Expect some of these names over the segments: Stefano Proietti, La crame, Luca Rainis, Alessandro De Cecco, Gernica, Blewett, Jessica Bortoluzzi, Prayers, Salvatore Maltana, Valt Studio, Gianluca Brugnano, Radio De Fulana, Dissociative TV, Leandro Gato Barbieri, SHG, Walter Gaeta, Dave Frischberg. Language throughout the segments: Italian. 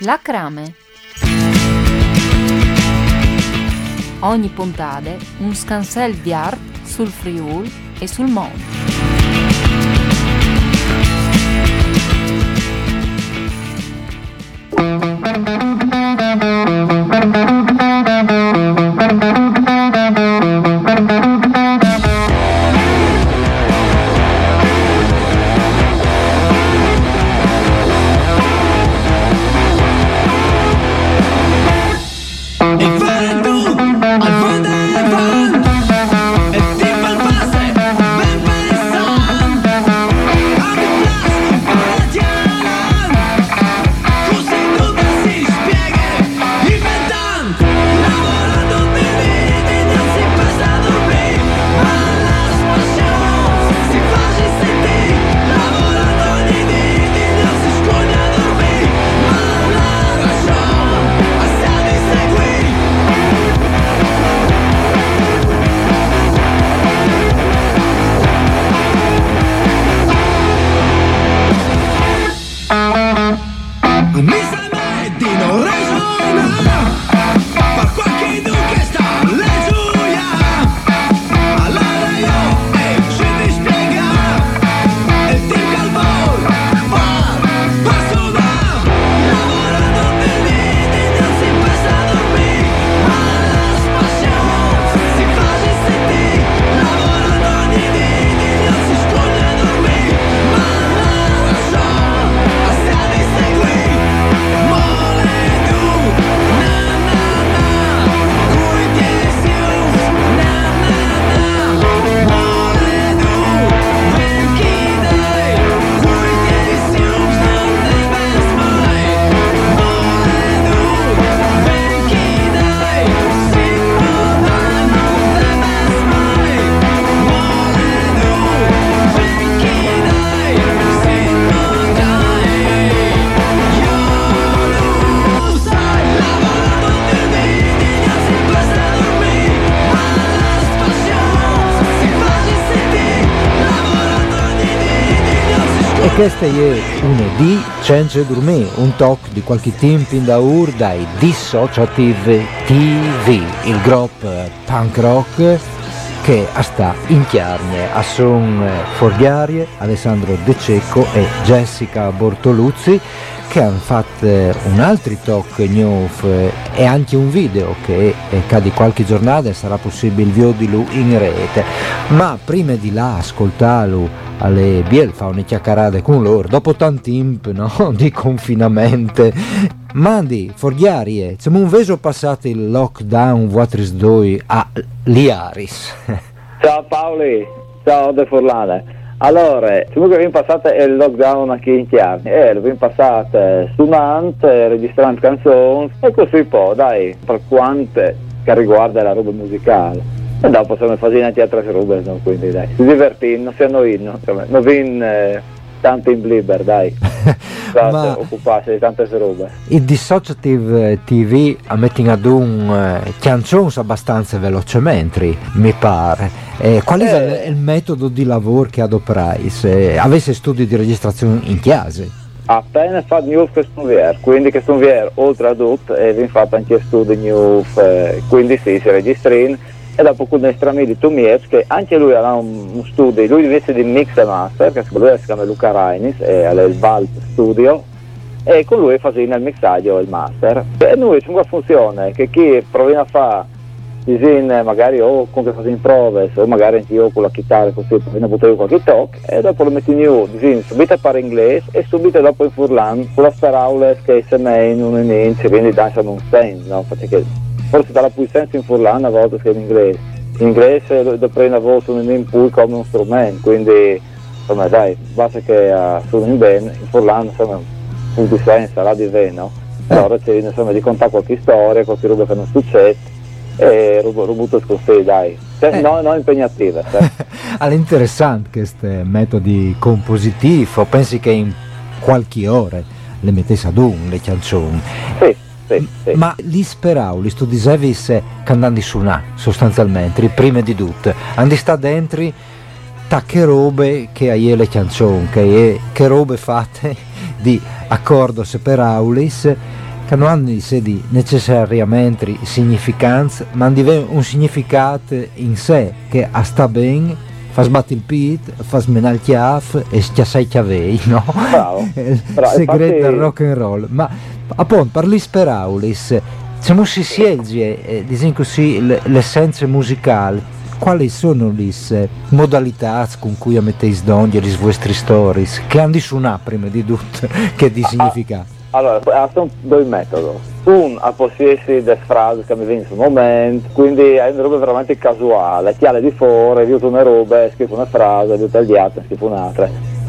La crame. Ogni puntata un scansel di art sul Friuli e sul mondo. Questa è lunedì Scienze Gourmet, un talk di qualche tempo da ora dai Dissociative TV, il gruppo punk rock che sta in chiarne a son Forghiarie, Alessandro De Cecco e Jessica Bortoluzzi, che hanno fatto un altro talk new e anche un video che di qualche giornata sarà possibile vederlo in rete. Ma prima di là ascoltarlo alle Biel fa una chiacchierata con loro dopo tanti imp di confinamento. Mandi Forghiarie, siamo un veso passato il lockdown vuotris doi a Liaris. Ciao Paoli, ciao De Fulana. Allora, siamo che passata il lockdown anche in chiarni, l'abbiamo passata suonante, registrando canzoni e così poi, dai, per quanto che riguarda la roba musicale. E dopo siamo facendo anche altre robe, no? Quindi dai, si divertì, non si annoiano, non vince tanto in blibber, dai. Ma occuparsi di tante robe. Il Dissociative TV mettono ad un canzoni abbastanza velocemente, mi pare. Qual è il metodo di lavoro che adoperai se avessi studi di registrazione in chiesa? Appena fatto new che sono vero, quindi che sono vero oltre ad tutto e vi fatto anche studi new, quindi sì, si registrano e dopo con nostro amico Tomiez che anche lui ha un studio, lui invece di mix e master, che secondo lui si chiama Luca Rainis e al Valt Studio e con lui facendo il mixaggio e il master e noi c'è una funzione che chi proviene a fare magari o con che faccio in prove o magari anche io con la chitarra così ne potevo qualche talk e dopo lo metti new subito a parlare inglese e subito dopo in furlan con la staraule che se me in un inizio quindi danza non stand perché forse dalla più senso in furlan a volte che in inglese lo prendo a volte un in poi come un strumento quindi insomma dai, basta che sono in bene, in Furlan, insomma, in Vicenza, là di Veno, allora c'è, insomma, di contare qualche storia, qualche roba che non succede, e rubuto scostei, dai. Cioè, no, impegnativa. Cioè. All'interessante questi metodi compositivi, pensi che in qualche ora le mettesse ad un le canzoni? Sì. Ma li speravo, li studiavi se cantando su una, sostanzialmente, prima di tutto, andi sta dentro tacche robe che hai le canzoni, che robe fatte di accordo separaulis, che non hanno di necessariamente significanza, ma hanno un significato in sé che sta bene, fa sbattere il pit, fa smenare il chiaff e schiassai chiavei, no? Bravo. Il segreto del rock and roll. Ma appunto, parli speraulis, diciamo si siege, diciamo così, le essenze musicali, quali sono le modalità con cui mettete d'onde le vostre stories, che hanno su una prima di tutto, che di significato? Allora, sono due metodi. Un a possiedere delle frasi che mi vengono sul momento, quindi è una roba veramente casuale, chiale di fuori, aiuto una roba, scrivo una frase, aiuto tagliata, scrivo un'altra.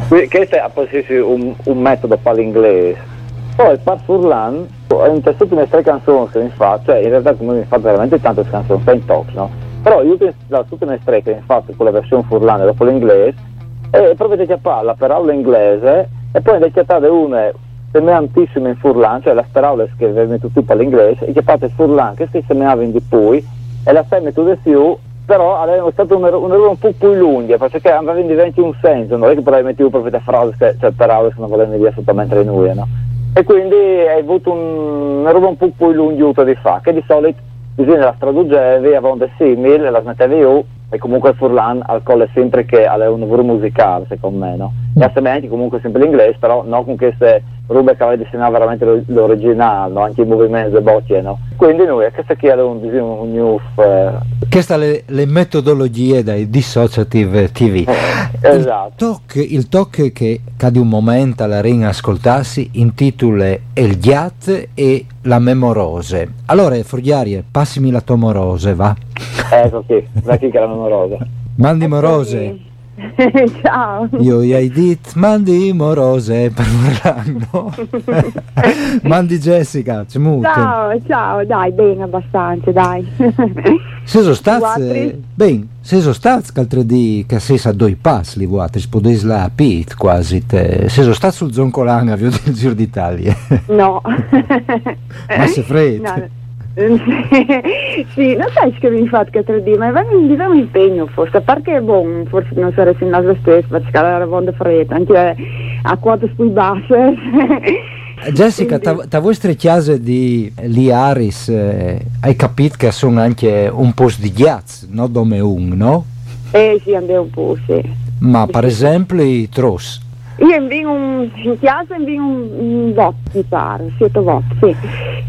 Quindi questo è a possiedere un metodo palinglese. Poi per Furlan ho intestato le 3 canzoni che mi fa, cioè in realtà come mi fa veramente tante canzoni, sta in top, no? Però io da tutte le 3 che mi fatto con la versione Furlan e dopo l'inglese, e provate a parla per aula inglese, e poi ne chiattate una semeantissima in Furlan, cioè la parola che metto tipo all'inglese, e che parte Furlan che si semeava in di poi, e la stemme tu di più, però aveva stato un errore un po' più lungo, perché andava in diventi un senso, non è che probabilmente io proprio frase, cioè parole che non volevano dire assolutamente le nuove, no? E quindi hai avuto un errore un po' più lungo di fa, che di solito bisogna la tradugevi, aveva un simile, la smettevi io, e comunque il Furlan al colle sempre che aveva un lavoro musicale, secondo me, no? E altrimenti comunque sempre l'inglese, però no con queste robe che aveva disegnato veramente l'originale, no? Anche i movimenti delle bocce, no? Quindi noi, questa qui era un news. Questa le metodologie dai Dissociative TV. Esatto. Il talk che cade un momento alla ringa ascoltassi intitola El Ghiat e la memorose. Allora, Forgiarie, passimi la tua morose, va? Ecco sì, da chi che la memorose. Mandi morose. Sì. Ciao. Io gli hai detto mandi morose per Furlan. Mandi Jessica, ci muote. Ciao, dai, bene abbastanza, dai. Se sono stazze, ben, se sono stazze che altre di che se sa due passi li vuoi, spodesi la pit quasi te. Se sono stazze sul zoncolana, vi ho del Giro d'Italia. No. Ma se freddo. No. Sì, non sai che mi fa che 3D, ma è un impegno forse, perché boh, forse non sarei in naso stesso, perché la ronda fredda, anche a quote più basse. Jessica, da vostre chiese di Liaris hai capito che sono anche un posto di ghiaccio, no? Dome un, no? Sì, andiamo un po', sì. Ma per esempio i Tros? Io invio in chiesa invio un bot, mi pare, 7 bot, sì.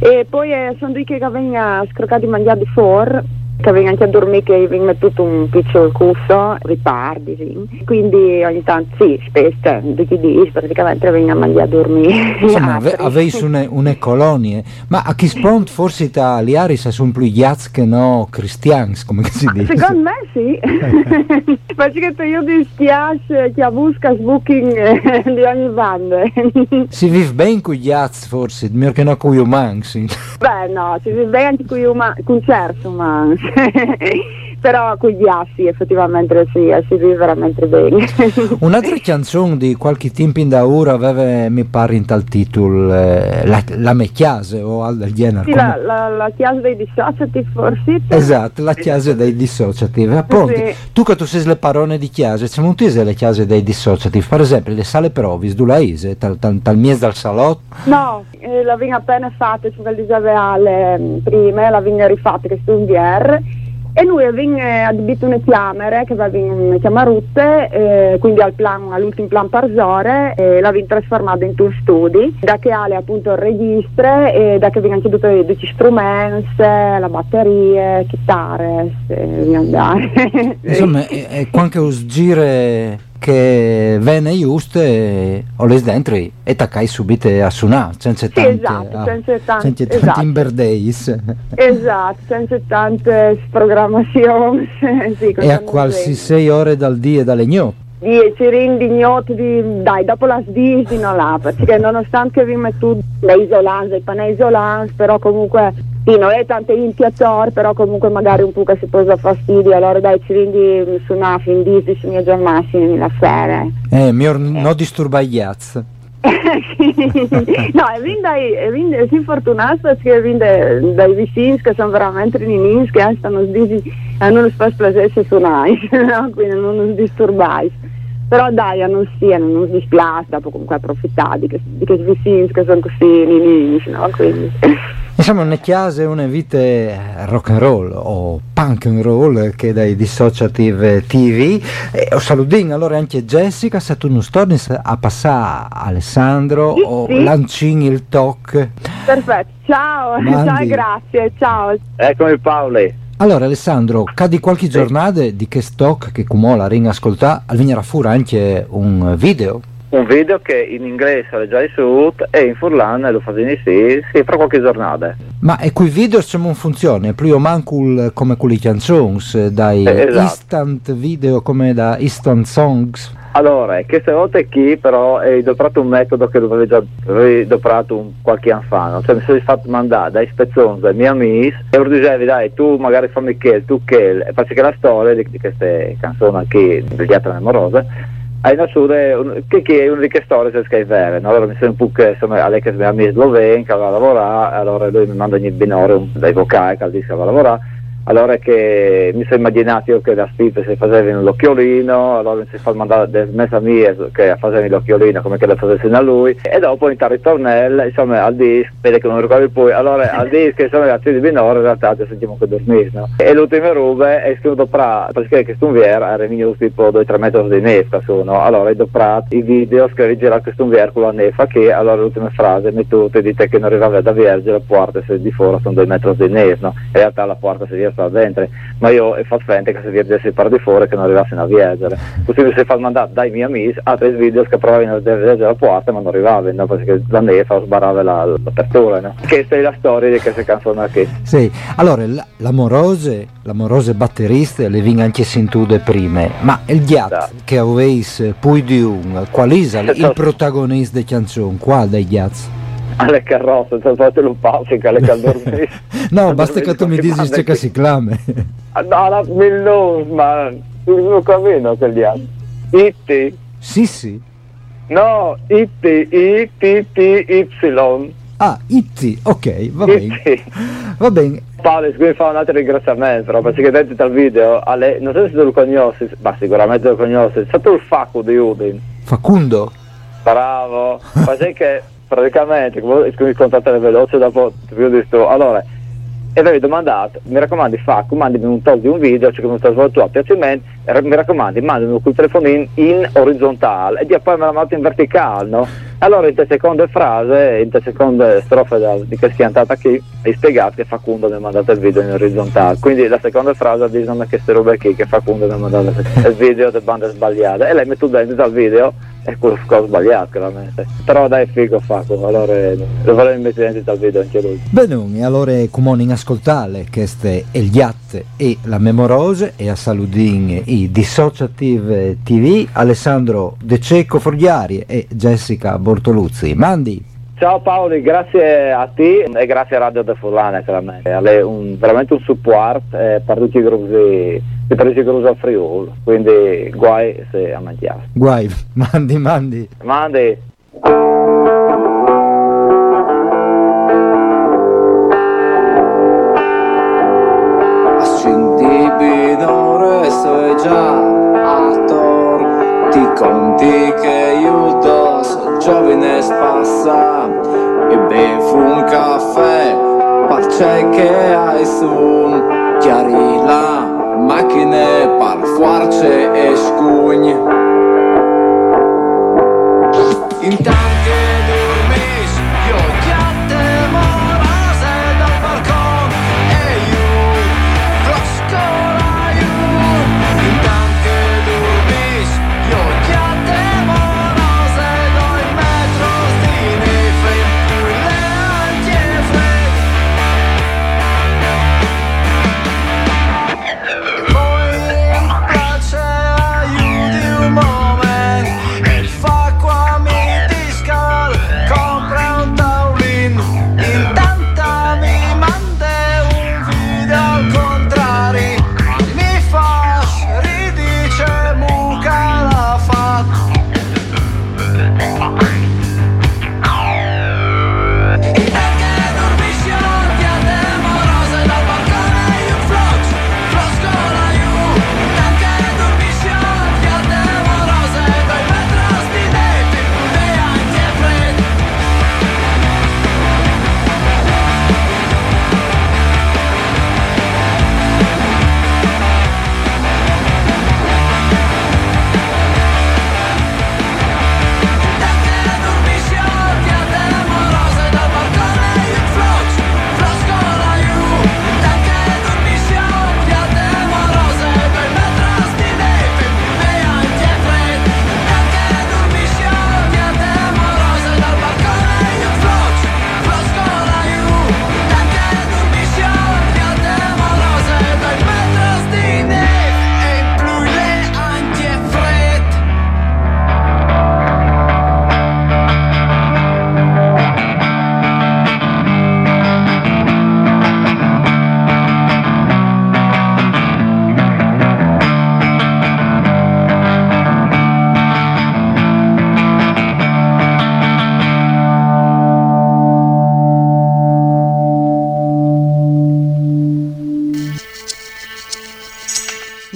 E poi sono due che vengono scroccati e mangiati fuori, che vengono anche a dormire, che vengono mettuto un piccolo cusso, riparti, sì. Quindi ogni tanto, sì, spesso, di chi dice, praticamente vengono a mangiare a dormire. Insomma, avevi una colonia, ma a chi spunto forse italiani sono più ghiacci che no cristiani, come che si dice? Secondo me sì, perché io dispiace che busca sbuking di ogni banda. Si vive bene con i ghiacci forse, meglio che non con gli umani, sì. Beh no, si vive bene anche con certi umani. Però con gli assi effettivamente si vive veramente bene. Un'altra canzone di qualche tempo in da ora aveva, mi pare in tal titolo la mia chiesa o al genere, sì, come... la chiesa dei Dissociative forse, esatto, la chiesa dei Dissociative, appunto, sì. Tu che tu sei le parole di chiesa, c'è un tese le chiese dei Dissociative, per esempio le sale provis du laise tal mies dal salotto, no, la vigna appena fatta su quel disavale prima, la vigna rifatta che sto in VR, e lui ha adibito una chiamere che va in chiamarutte, quindi all'ultimo plan parzore, e l'ha trasformato in un studi, da che ha appunto il registro, e da che viene anche tutti gli strumenti, la batteria, chitarre, insomma, è qualche usgire che viene giusto o le dentro e taccai subito a suonare senza tante, senza tanti imberdeis, esatto, senza tante programmazioni, sì, e a qualsiasi 6 ore dal dì e dalle gno. di cirindi ignoti, dai, dopo la svisino là, perché nonostante vi metto le isolance, i pane isolance, però comunque sì, non è tante impiazzare, però comunque magari un po' che si posa fastidio, allora dai cirindi su una fin di mia giornata mi lasciare. No disturbagliazza. No, e quindi si fortunato perché quindi dai vicini che sono veramente rinini che stanno sdisi e non fa piacere se suonai, no? Quindi non si disturbai, però dai non si splasta, comunque approfittare di che vicini che sono così rinini, no? Quindi insomma una chiase, una vite rock and roll o punk and roll che dai Dissociative TV o saludin allora anche Jessica se tu non storni a passare Alessandro sì, o sì. Lancini il talk perfetto, ciao, ciao, grazie, ciao, eccomi Paoli. Allora Alessandro, cadi qualche sì. Giornate di che stock che cumola ring ascoltà al venire a fura anche un video che in inglese è già risultato e in furlano lo facendo sì fra qualche giornata. Ma e quei video se non funziona più o manco come quelli canzoni dai esatto. Instant video come da instant songs. Allora, queste volte qui però ho adoprato un metodo che avevo già adoprato qualche anno fa, no? Cioè mi sono fatto mandare dai spezzoni dai miei amici e mi dicevi dai tu magari fammi che e faccio che la storia di queste canzoni che degli altri memorose hai nascere che è una di che storie se stai vero, no? Allora mi sono un po' che insomma alle che mia amica slovenca va a lavorare, allora lui mi manda ogni binore dai vocali che dice va a lavorare, allora che mi sono immaginato io che da Stipe si faceva l'occhiolino, allora mi si fa mandare delle messa mia che faceva l'occhiolino come che la facessero a lui e dopo in ritornello insomma al disc vede che non ricordo poi allora al disc insomma ragazzi di binore in realtà ci sentiamo che dormire, no? E l'ultima roba è scritto pra perché che stunvier a reminuto tipo 2-3 metri di neffa sono allora dopo i video che rigira questo stunvier con la neffa che allora l'ultima frase mettute dite che non arrivava da verge la porta se di fuori sono 2 metri di neffa, no? In realtà la porta si via dentro, ma io ho fatto fente che se viaggiassi per di fuori che non arrivassero a viaggiare, così mi si fa mandare dai miei amici altri video che provavano a viaggiare alla porta ma non arrivavano, no? Perché la neffa sbarrava l'apertura, no? Questa è la storia di questa canzone qui. Sì, allora l'amorose batteriste le vin anche sintude prime, ma il ghiat da. Che avevi più di un qual è il protagonista di canzone, qual dei ghiats? Alle carrozze, se fate un passico alle caldormiste. No, basta che tu mi dici che si clame. No, la Millo, ma non cammino che gli altri. Itti. Sì. No, itti, itti, y. Ah, itti, ok, va bene. Va bene. Paolo, qui mi fa un altro ringraziamento, perché dentro dal video, non so se tu lo conosci, ma sicuramente lo conosci, c'è tu il Facundo di Udin. Facundo? Bravo, ma sai che... praticamente come mi contattate veloce dopo più di sto allora e avevi domandato mi raccomando mandami un tag di un video cioè che mi sta svolto a piacimento mi raccomando mandami col telefonino in orizzontale e poi me l'ha mandato in verticale, no? Allora in te seconda frase in te seconda strofe di che si è andata qui hai spiegato che Facundo mi ha mandato il video in orizzontale, quindi la seconda frase dice non è che ste robe qui che Facundo mi ha mandato il video delle bande sbagliate e lei mette dentro dal video è quello che ho sbagliato chiaramente, però dai figo Facu, allora lo volevo invece dal video anche lui. Benoni, allora come in ascoltare queste Eliatte e la memorose e a saludin i Dissociative TV Alessandro De Cecco Forgiari e Jessica Bortoluzzi. Mandi. Ciao Paoli, grazie a te e grazie a Radio De Fulana chiaramente. È veramente un supporto per tutti i gruppi ti presi grosso a Friuli, quindi guai se a mangiare. Guai, mandi. Ascendi binore, sei già attor, ti conti che aiuto, so giovine spassa, e bevi un caffè, parce che hai su, chiari là. Macchine, parfuarce e scugne. Intanto che dormisci, io chiate morose dal balcone e io flosco la io. Intanto che dormisci, io chiate morose dal metro stinefe più le antiefre. Mom!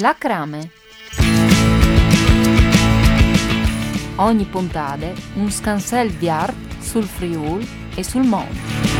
La crame. Ogni puntata un scansel di art sul Friuli e sul Monte.